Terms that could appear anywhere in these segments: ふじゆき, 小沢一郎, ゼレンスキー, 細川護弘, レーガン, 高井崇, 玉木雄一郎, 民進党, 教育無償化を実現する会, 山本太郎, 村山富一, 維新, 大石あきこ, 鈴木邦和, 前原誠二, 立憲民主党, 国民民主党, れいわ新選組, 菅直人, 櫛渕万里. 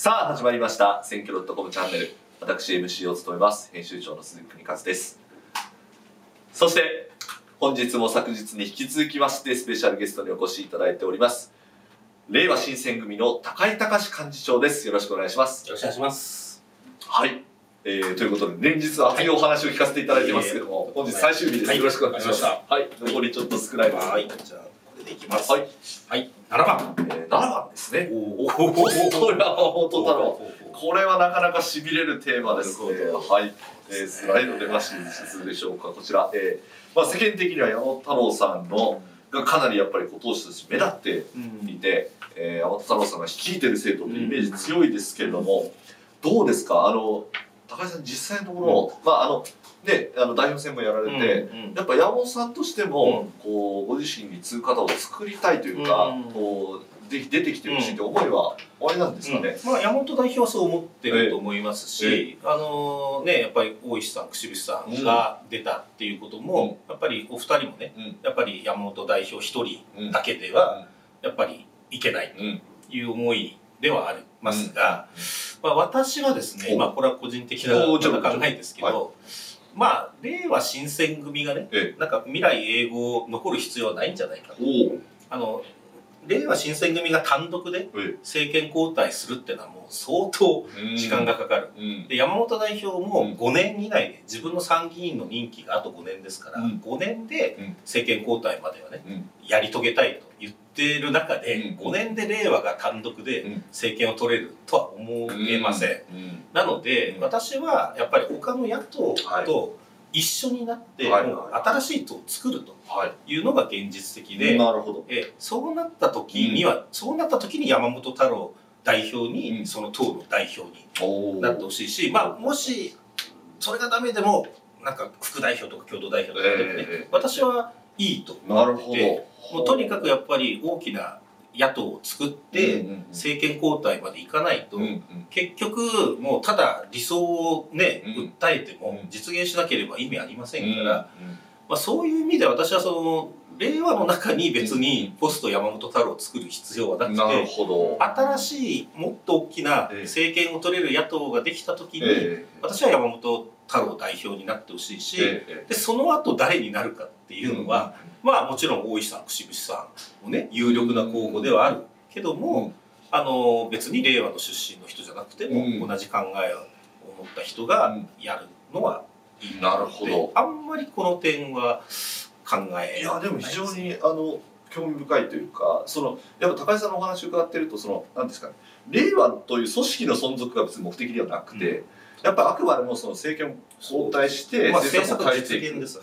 さあ始まりました選挙.comチャンネル、私 MC を務めます編集長の鈴木邦和です。そして本日も昨日に引き続きましてスペシャルゲストにお越しいただいております、れいわ新選組の高井崇幹事長です。よろしくお願いします。よろしくお願いします。はい、ということで連日熱いお話を聞かせていただいてますけども、本日最終日です。よろしくお願いします。はい、残りちょっと少ないです。はい、じゃあこれでいきます。はい、7番、7番ですね。これは本当だろう。これはなかなかしびれるテーマですね。はい、スライド出ましたでしょうか。こちら、世間的には山本太郎さんのがかなりやっぱり党首として目立っていて、山本太郎さんが率いてる政党のイメージ強いですけれども、どうですか、高井さん実際のところ、代表選もやられて、やっぱ山本さんとしてもこうご自身に通過方を作りたいというか、こうぜひ出てきてほしいという思いはおありなんですかね。山本代表はそう思ってると思いますし、やっぱり大石さん、櫛渕さんが出たっていうことも、やっぱりお二人もね、やっぱり山本代表一人だけではやっぱりいけないという思いではありますが、私はですね、これは個人的な考えですけど、れいわ新選組がね、なんか未来永劫残る必要はないんじゃないかと。れいわ新選組が単独で政権交代するっていうのはもう相当時間がかかる。で、山本代表も5年以内で、自分の参議院の任期があと5年ですから、5年で政権交代まではね、やり遂げたいと言ってる中で、5年でれいわが単独で政権を取れるとは思えません。なので、私はやっぱり他の野党と一緒になって新しい党を作るというのが現実的で、そうなった時には、山本太郎代表に、その党の代表になってほしいし、もしそれがダメでもなんか副代表とか共同代表とかね、私はいいと思ってて、もうとにかくやっぱり大きな野党を作って政権交代までいかないと、結局もうただ理想をね訴えても実現しなければ意味ありませんから、そういう意味で私はそのれいわの中に別にポスト山本太郎を作る必要はなくて、新しいもっと大きな政権を取れる野党ができた時に、私は山本太郎代表になってほしいし、でその後誰になるかっていうのは、もちろん大石さん、櫛渕さんもね有力な候補ではあるけども、別にれいわの出身の人じゃなくても同じ考えを持った人がやるのはいいので、あんまりこの点は考えないですね。いやでも非常に興味深いというか、そのやっぱ高井さんのお話を伺ってると、その何ですかね、れいわという組織の存続が別に目的ではなくて、やっぱあくまでもその政権を交代して政策を変えていく、実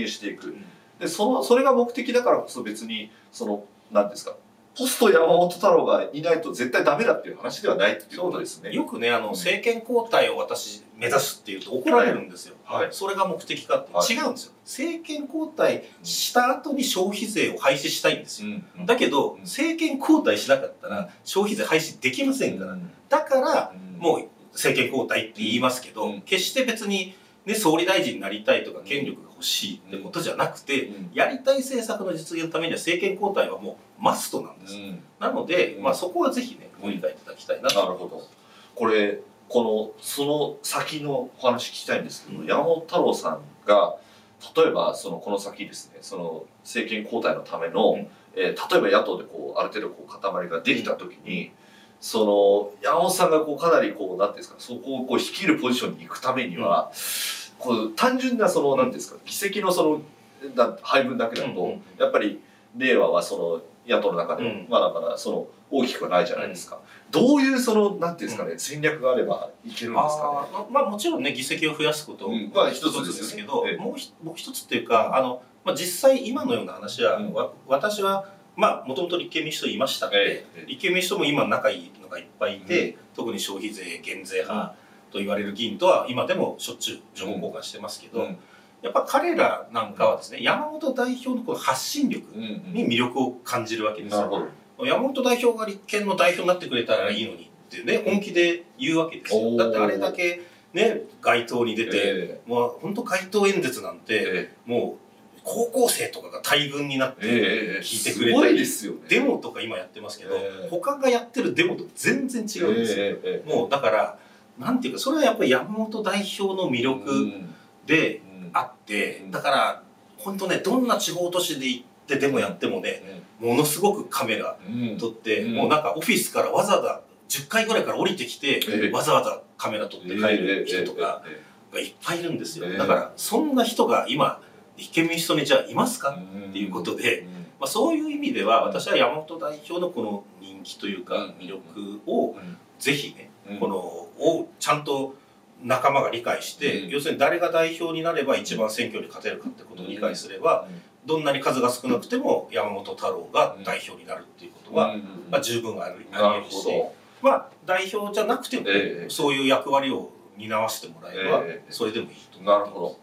現していく。でそれが目的だからこそ、別にその何ですか、ポスト山本太郎がいないと絶対ダメだっていう話ではないっていうことですね。よくね、政権交代を私目指すっていうと怒られるんですよ。それが目的かって、違うんですよ。政権交代した後に消費税を廃止したいんですよ。だけど政権交代しなかったら消費税廃止できませんから、だからもう政権交代って言いますけど、決して別にね、総理大臣になりたいとか権力が欲しいってことじゃなくて、やりたい政策の実現のためには政権交代はもうマストなんです。なので、そこはぜひね、ご理解いただきたいなと。なるほど。これ、その先のお話聞きたいんですけど、山本太郎さんが例えばこの先ですね、その政権交代のための、例えば野党でこうある程度こう塊ができたときに、山本さんがかなりなんていうんですか、そこを率いるポジションに行くためには、単純ななんていうんですか、議席の配分だけだと、やっぱりれいわは野党の中でもまだまだ大きくはないじゃないですか。どういうなんていうんですかね、戦略があればいけるんですかね。もちろんね、議席を増やすことは一つですけど、もう一つっていうか、実際今のような話は、私はもともと立憲民主党いましたので、立憲民主党も今仲いいのがいっぱいいて、特に消費税減税派と言われる議員とは今でもしょっちゅう情報交換してますけど、やっぱ彼らなんかはですね、山本代表のこの発信力に魅力を感じるわけですよ。山本代表が立憲の代表になってくれたらいいのにってね、本気で言うわけですよ。だってあれだけね、街頭に出て、もう本当街頭演説なんてもう高校生とかが大群になって聞いてくれたり、デモとか今やってますけど、他がやってるデモと全然違うんですよ。もうだからなんていうか、それはやっぱり山本代表の魅力であって、だから本当ね、どんな地方都市で行ってデモやってもね、ものすごくカメラ撮って、もうなんかオフィスからわざわざ10階ぐらいから降りてきてわざわざカメラ撮って帰る人とかがいっぱいいるんですよ。だからそんな人が今立憲民主党にじゃあいますかっていうことで、まあそういう意味では私は山本代表のこの人気というか魅力をぜひね、このをちゃんと仲間が理解して、要するに誰が代表になれば一番選挙に勝てるかってことを理解すれば、どんなに数が少なくても山本太郎が代表になるっていうことはまあ十分あり得るし、まあ代表じゃなくてもそういう役割を担わせてもらえばそれでもいいと思います。なるほど。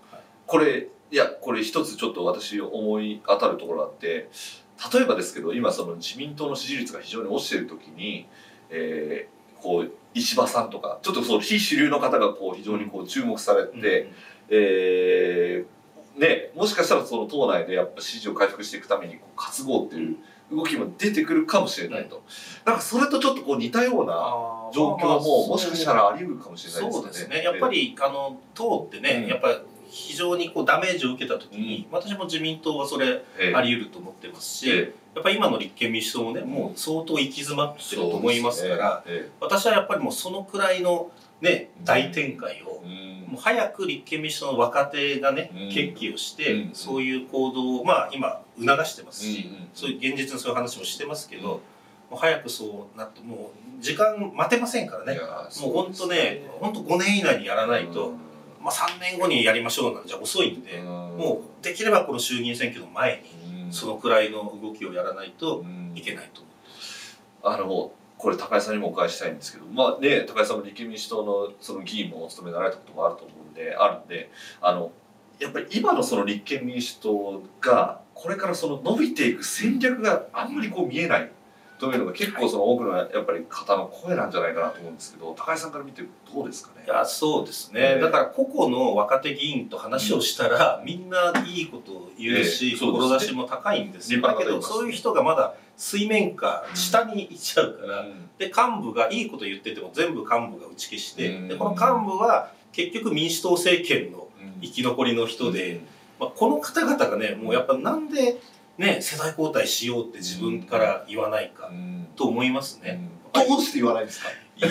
これいや、これ一つちょっと私思い当たるところあって、例えばですけど、今その自民党の支持率が非常に落ちている時に、こう石破さんとかちょっとそう非主流の方がこう非常にこう注目されて、ね、もしかしたらその党内でやっぱ支持を回復していくためにこう担ごうっていう動きも出てくるかもしれないと、なんかそれとちょっとこう似たような状況ももしかしたらあり得るかもしれないですね。そうですね。やっぱり党ってね、やっぱり非常にこうダメージを受けた時に、私も自民党はそれあり得ると思ってますし、やっぱり今の立憲民主党もね、もう相当行き詰まってると思いますから、私はやっぱりもうそのくらいのね、大展開を、もう早く立憲民主党の若手がね、決起をして、そういう行動をまあ今促してますし、そういう現実のそういう話もしてますけど、もう早くそうなって、もう時間待てませんからね。もう本当ね、本当5年以内にやらないと。まあ3年後にやりましょうなんじゃ遅いんで、もうできればこの衆議院選挙の前にそのくらいの動きをやらないといけないと思ってます。これ高井さんにもお伺いしたいんですけど、まあね、高井さんも立憲民主党のその議員もお務めになられたこともあると思うんで、やっぱり今のその立憲民主党がこれからその伸びていく戦略があんまりこう見えないというのが結構その多くのやっぱり方の声なんじゃないかなと思うんですけど、高井さんから見てどうですかね。いや、そうですね、だから個々の若手議員と話をしたら、みんないいことを言うし、志も高いんですよ。だけどそういう人がまだ水面下、下にいっちゃうから、で幹部がいいこと言ってても全部幹部が打ち消して、でこの幹部は結局民主党政権の生き残りの人で、まあ、この方々がね、もうやっぱなんでね、世代交代しようって自分から言わないかと思いますね。どうして言わないんですか。いや、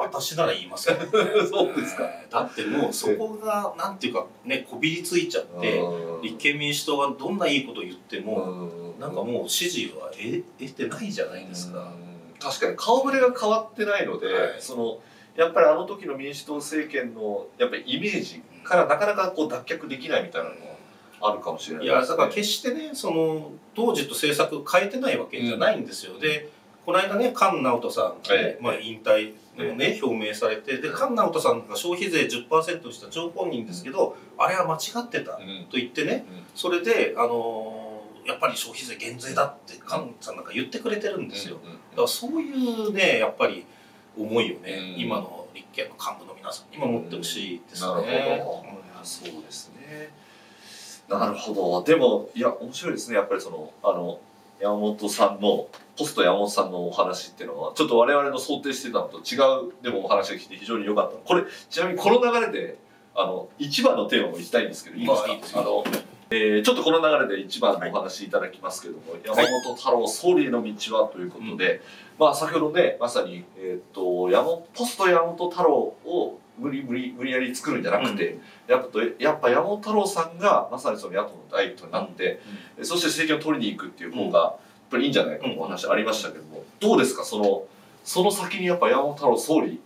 私なら言いますけどね。そうですか。だってもうそこがなんていうかね、こびりついちゃって、立憲民主党がどんないいことを言っても、なんかもう支持は得てないじゃないですか。確かに顔ぶれが変わってないので、そのやっぱりあの時の民主党政権のやっぱりイメージからなかなかこう脱却できないみたいなのも。あるかもしれない。いや、だから決してね、その当時と政策を変えてないわけじゃないんですよ。で、この間ね、菅直人さん、まあ引退をね、表明されて、で菅直人さんが消費税 10% にした張本人ですけど、あれは間違ってたと言ってね、それでやっぱり消費税減税だって菅さんなんか言ってくれてるんですよ。だからそういうね、やっぱり思いをね、今の立憲の幹部の皆さんにも持ってほしいですね。なるほど。そうですね。なるほど。でも、いや、面白いですね。やっぱりその、山本さんの、ポスト山本さんのお話っていうのは、ちょっと我々の想定してたのと違う、でもお話が聞いて非常に良かった。これ、ちなみにこの流れで、一番のテーマもいきたいんですけど、いいですか？いいですよ。ちょっとこの流れで一番のお話いただきますけども、はい、山本太郎総理への道はということで、まあ、先ほどね、まさに、ポスト山本太郎を、無理やり作るんじゃなくて、やっぱ山本太郎さんがまさにその野党の第一党になって、そして政権を取りに行くっていう方がやっぱりいいんじゃないかというお話ありましたけども、どうですか、その先にやっぱ山本太郎総理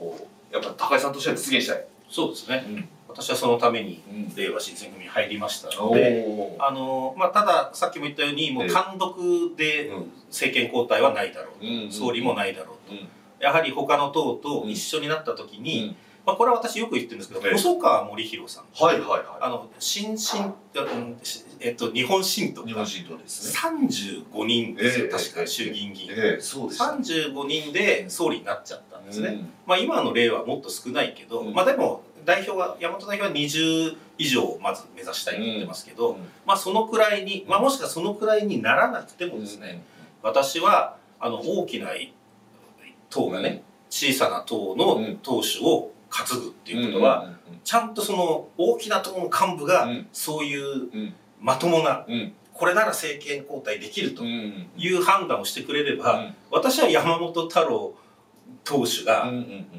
をやっぱ高井さんとしては実現したい。そうですね、私はそのためにれいわ新選組に入りましたので、たださっきも言ったように、もう単独で政権交代はないだろう、総理もないだろうと。やはり他の党と一緒になった時に、まあこれは私よく言ってるんですけど、細川護弘さん、新進、日本新党、35人ですよ、確か衆議院議員、35人で総理になっちゃったんですね。まあ今の例はもっと少ないけど、まあでも代表が、大和代表は20以上をまず目指したいと言ってますけど、まあそのくらいに、まあもしくはそのくらいにならなくてもですね、私は大きな党がね、小さな党の党首を担ぐっていうことは、ちゃんとその大きな党の幹部がそういうまともな、これなら政権交代できるという判断をしてくれれば、私は山本太郎党首が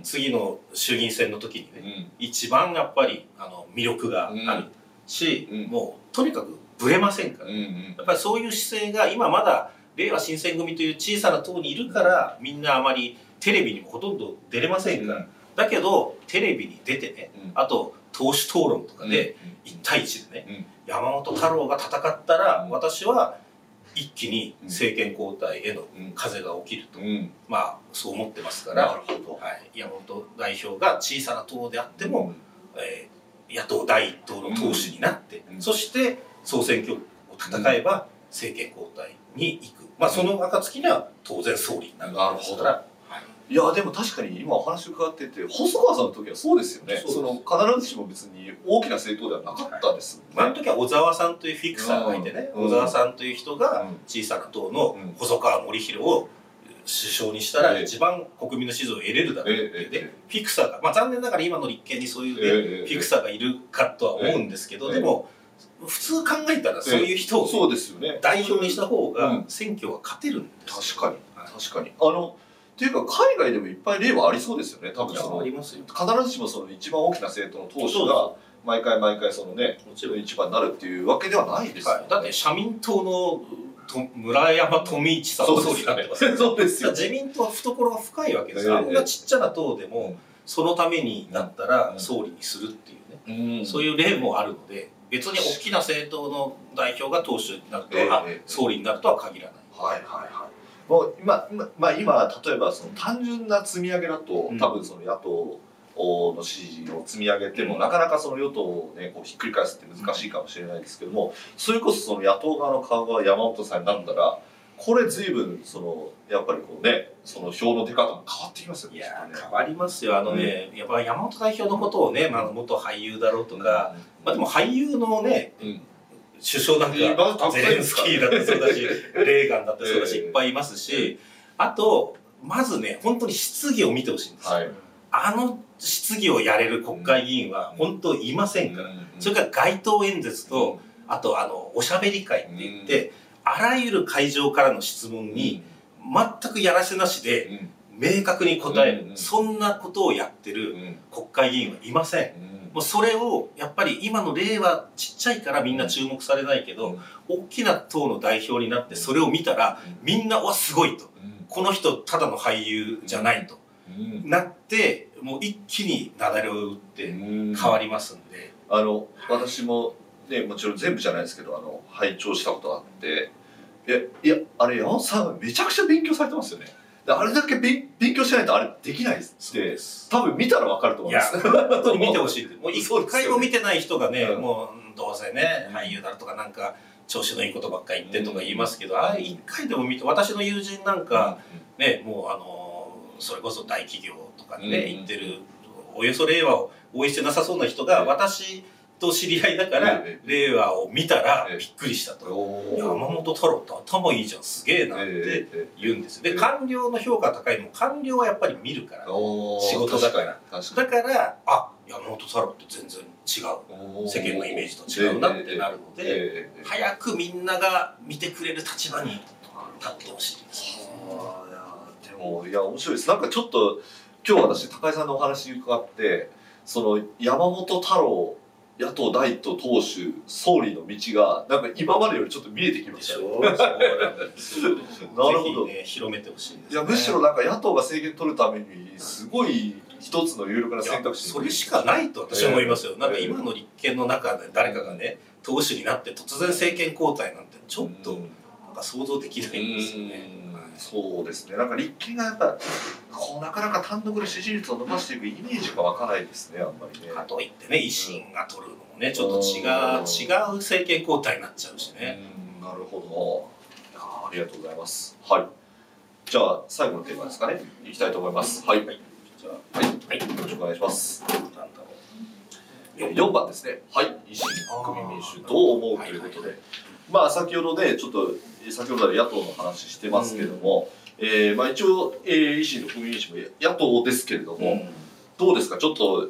次の衆議院選の時にね、一番やっぱり魅力があるし、もうとにかくぶれませんから、やっぱりそういう姿勢が今まだ令和新選組という小さな党にいるから、みんなあまりテレビにもほとんど出れませんから、だけどテレビに出てね、あと党首討論とかで1対1でね、山本太郎が戦ったら私は一気に政権交代への風が起きると、まあそう思ってますから、はい、山本代表が小さな党であっても、野党第一党の党首になって、そして総選挙を戦えば政権交代に行く、まあその暁には当然総理になるわけですから。いやでも確かに今お話を伺ってて、細川さんの時はそうですよね、その必ずしも別に大きな政党ではなかったです、はい、あの時は小沢さんというフィクサーがいてね、小沢さんという人が小さな党の細川護弘を首相にしたら一番国民の支持を得れるだろうっていうね、フィクサーが、まあ、残念ながら今の立憲にそういう、ね、フィクサーがいるかとは思うんですけど、でも普通考えたらそういう人を代表にした方が選挙は勝てるんです、確かに確かに。っていうか海外でもいっぱい例はありそうですよね。多分その必ずしもその一番大きな政党の党首が毎回毎回そのね、もちろん一番になるっていうわけではないですよ、ね、はい。だって社民党の村山富一さんの総理になってます、ね。そうですよ、ね。自民党は懐が深いわけですよ。あんなちっちゃな党でもそのためになったら総理にするっていうね、そういう例もあるので、別に大きな政党の代表が党首になるとは、総理になるとは限らない。はいはいはい。もう今例えばその単純な積み上げだと、多分その野党の支持を積み上げても、なかなかその与党をねこうひっくり返すって難しいかもしれないですけども、それこそその野党側の顔が山本さんになったら、これ随分そのやっぱりこうね、その票の出方も変わってきますよね。いや変わりますよ。ね、やっぱ山本代表のことをね、まあ元俳優だろうとか、まあでも俳優のね、首相なんかゼレンスキーだってそうだし、レーガンだってそうだし、いっぱいいますし、あとまずね本当に質疑を見てほしいんですよ、はい、あの質疑をやれる国会議員は本当いませんから、それから街頭演説と、あとおしゃべり会って言って、あらゆる会場からの質問に全くやらせなしで明確に答える、そんなことをやってる国会議員はいません。もうそれをやっぱり今の例はちっちゃいからみんな注目されないけど、大きな党の代表になってそれを見たらみんなはすごいと、この人ただの俳優じゃないと、なってもう一気になだれを打って変わりますんで、私もねもちろん全部じゃないですけど拝聴したことがあって、いやあれ山本さんめちゃくちゃ勉強されてますよね。あれだけ勉強しないとあれできないですって多分見たらわかると思います。本当に見てほしい。もう一回も見てない人がね、もうどうせね俳優だろとかなんか調子のいいことばっかり言ってとか言いますけど、あれ一回でも見て、私の友人なんかね、もうそれこそ大企業とかね行ってる、およそ令和を応援してなさそうな人が私と知り合いだから令和を見たらびっくりしたと、山本太郎って頭いいじゃんすげえなって言うんですよ。で官僚の評価高いのも官僚はやっぱり見るから、仕事だからだからあ山本太郎って全然違う、世間のイメージと違うなってなるので、早くみんなが見てくれる立場に立ってほしいです。でもいや面白いです。なんかちょっと今日私高井さんのお話伺って、その山本太郎野党第一党党首総理の道がなんか今までよりちょっと見えてきました。なるほど。広めてほしいですね。いやむしろなんか野党が政権取るためにすごい一つの有力な選択肢、それしかないと私は思いますよ。なんか今の立憲の中で誰かがね党首になって突然政権交代なんてちょっとなんか想像できないんですよね。ね。そうですね。なんか立憲がやっぱこうなかなか単独で支持率を伸ばしていくイメージが湧かないですね、あんまりね。かといってね、維新が取るのもね、ちょっと違う政権交代になっちゃうしね。なるほど。ありがとうございます。はい。じゃあ最後のテーマですかね。いきたいと思います。はい。じゃあはい。よろしくお願いします。4番ですね。はい。維新、国民民主どう思うということで。まあ先ほどね、ちょっと先ほど野党の話してますけども、まあ一応維新と国民民主も野党ですけれども、どうですか、ちょっと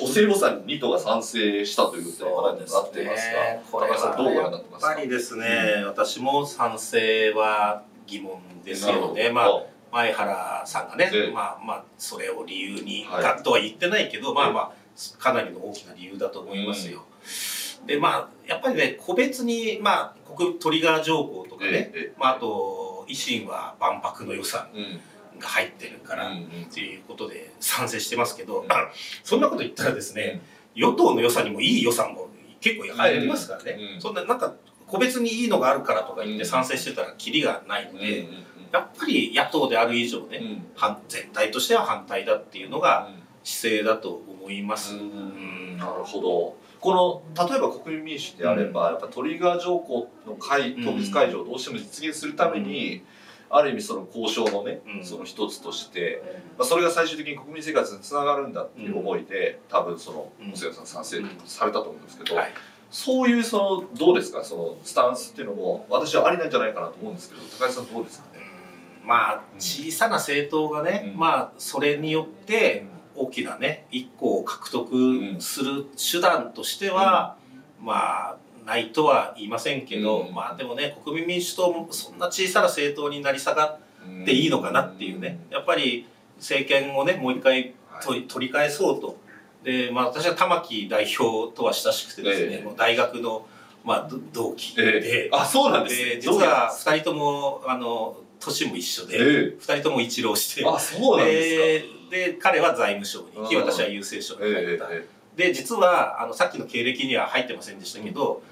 補正予算に2党が賛成したということになっていますが、高橋さん、どうご覧になってますか。やっぱりですね、私も賛成は疑問ですよね。前原さんがね、まあそれを理由にかとは言ってないけど、まあかなりの大きな理由だと思いますよ。でやっぱりね、個別に、トリガー条項とかね、あと維新は万博の予算が入ってるからっていうことで賛成してますけど、そんなこと言ったらですね、与党の予算にもいい予算も結構入りますからね、そんな、なんか個別にいいのがあるからとか言って賛成してたらキリがないので、やっぱり野党である以上ね、全体としては反対だっていうのが姿勢だと思います。なるほど。この例えば国民民主であれば、やっぱトリガー条項の凍結解除をどうしても実現するために、ある意味その交渉のね、その一つとして、それが最終的に国民生活につながるんだっていう思いで、多分その細谷さん賛成されたと思うんですけど、そういうそのどうですか、そのスタンスっていうのも私はありなんじゃないかなと思うんですけど、高橋さんどうですかね。まあ小さな政党がね、それによって大きなね、1個を獲得する手段としては、ないとは言いませんけど、でもね、国民民主党もそんな小さな政党になり下がっていいのかなっていうね、やっぱり政権をね、もう一回取り返そうと。で、私は玉木代表とは親しくてですね、大学の同期で、そうなんですね。実は2人とも年も一緒で、2人とも一浪して、そうなんですか。で彼は財務省に行き、私は郵政省に入った。で実はさっきの経歴には入ってませんでしたけど、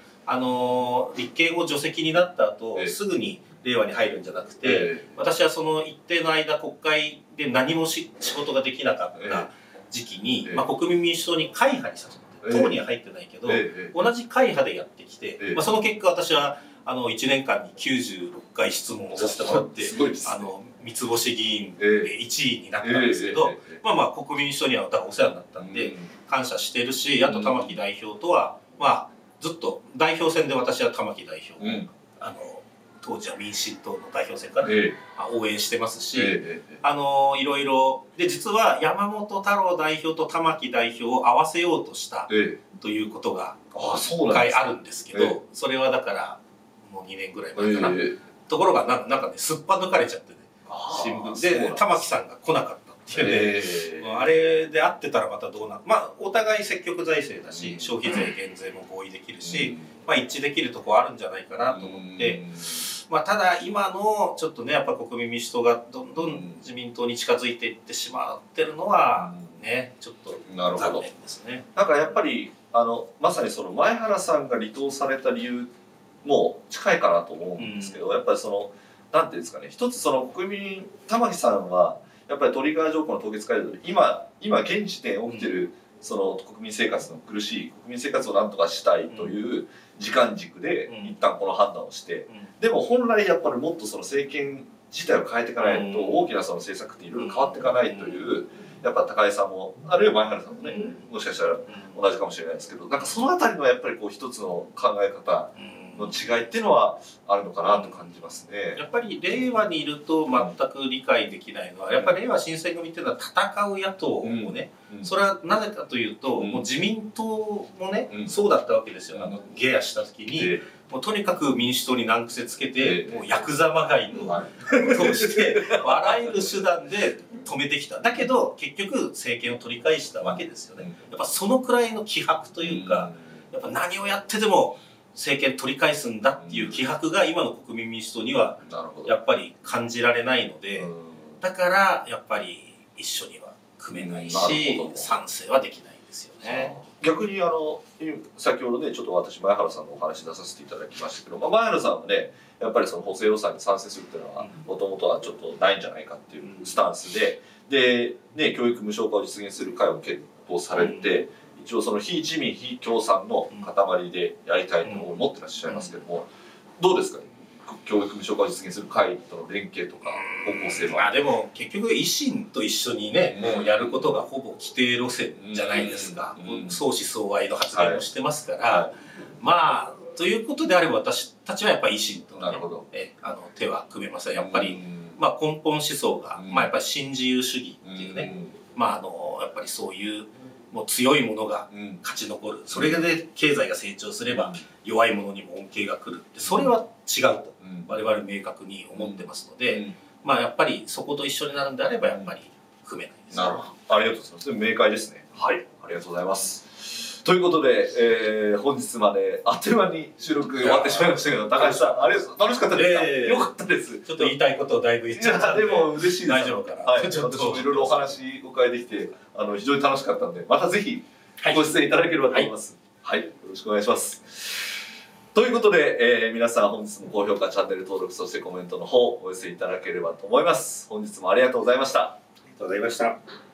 立憲を除籍になった後、すぐに令和に入るんじゃなくて、私はその一定の間国会で何も仕事ができなかった時期に、国民民主党に会派にさせて、党には入ってないけど、同じ会派でやってきて、その結果私は1年間に96回質問をさせてもらって。三つ星議員で1位になったんですけど、国民民主党にはお世話になったんで感謝してるし、あと玉木代表とはずっと代表選で私は玉木代表、当時は民進党の代表選から応援してますし、いろいろで実は山本太郎代表と玉木代表を合わせようとしたということが1回あるんですけど、それはだからもう2年ぐらい前かな、ところがなんかね、すっぱ抜かれちゃって。新聞で玉木さんが来なかったっていうね、あれで会ってたらまたどうなる、お互い積極財政だし、消費税減税も合意できるし、一致できるところあるんじゃないかなと思って、ただ今のちょっとね、やっぱ国民民主党がどんどん自民党に近づいていってしまってるのはね、ちょっと残念ですね。なんかやっぱりまさにその前原さんが離党された理由も近いかなと思うんですけど、やっぱりそのなんていうんですかね、一つその国民、玉木さんはやっぱりトリガー条項の凍結解除で今現時点起きてるその国民生活の苦しい国民生活をなんとかしたいという時間軸で一旦この判断をして、でも本来やっぱりもっとその政権自体を変えていかないと大きなその政策っていろいろ変わっていかないという、やっぱ高井さんもあるいは前原さんもね、もしかしたら同じかもしれないですけど、なんかそのあたりのやっぱりこう一つの考え方の違いっていうのはあるのかなと感じますね。やっぱり令和にいると全く理解できないのは、やっぱり令和新選組っていうのは戦う野党をね、それはなぜかというと、もう自民党もね、そうだったわけですよ。ゲアした時にもうとにかく民主党に難癖つけて、もうヤクザまがいのとしてあらゆる手段で止めてきた。だけど結局政権を取り返したわけですよね。やっぱそのくらいの気迫というか、やっぱ何をやってでも政権取り返すんだっていう気迫が今の国民民主党にはやっぱり感じられないので、だからやっぱり一緒には組めないし、賛成はできないですよね。逆に先ほどね、ちょっと私前原さんのお話出させていただきましたけど、前原さんはね、やっぱりその補正予算に賛成するっていうのはもともとはちょっとないんじゃないかっていうスタンスで、で、教育無償化を実現する会を検討されて、一応その非自民非共産の塊でやりたいと思ってらっしゃいますけども、どうですか、ね、教育無償化を実現する会との連携とか方向性は。まあでも結局維新と一緒にね、もうやることがほぼ規定路線じゃないですか、相思相愛の発言をしてますから、はいはい、まあということであれば私たちはやっぱり維新と、ね、なるほど、手は組めません。やっぱり、まあ、根本思想が、まあ、やっぱり新自由主義っていうね、まあ、やっぱりそういう、もう強いものが勝ち残る、それで経済が成長すれば弱いものにも恩恵が来るって、それは違うと我々明確に思ってますので、まあやっぱりそこと一緒になるんであればやっぱり組めないです。なるほど、ありがとうございます。明快ですね。はい、ありがとうございます。ということで、本日まであっという間に収録終わってしまいましたけど、高橋さん、あれ楽しかったですか？よかったです。ちょっと言いたいことをだいぶ言っちゃったんで、でも嬉しいです。大丈夫かな。はい、ちょっといろいろお話お伺いできて非常に楽しかったので、またぜひご出演いただければと思います。はい、よろしくお願いします。ということで、皆さん本日も高評価、チャンネル登録、そしてコメントの方お寄せいただければと思います。本日もありがとうございました。ありがとうございました。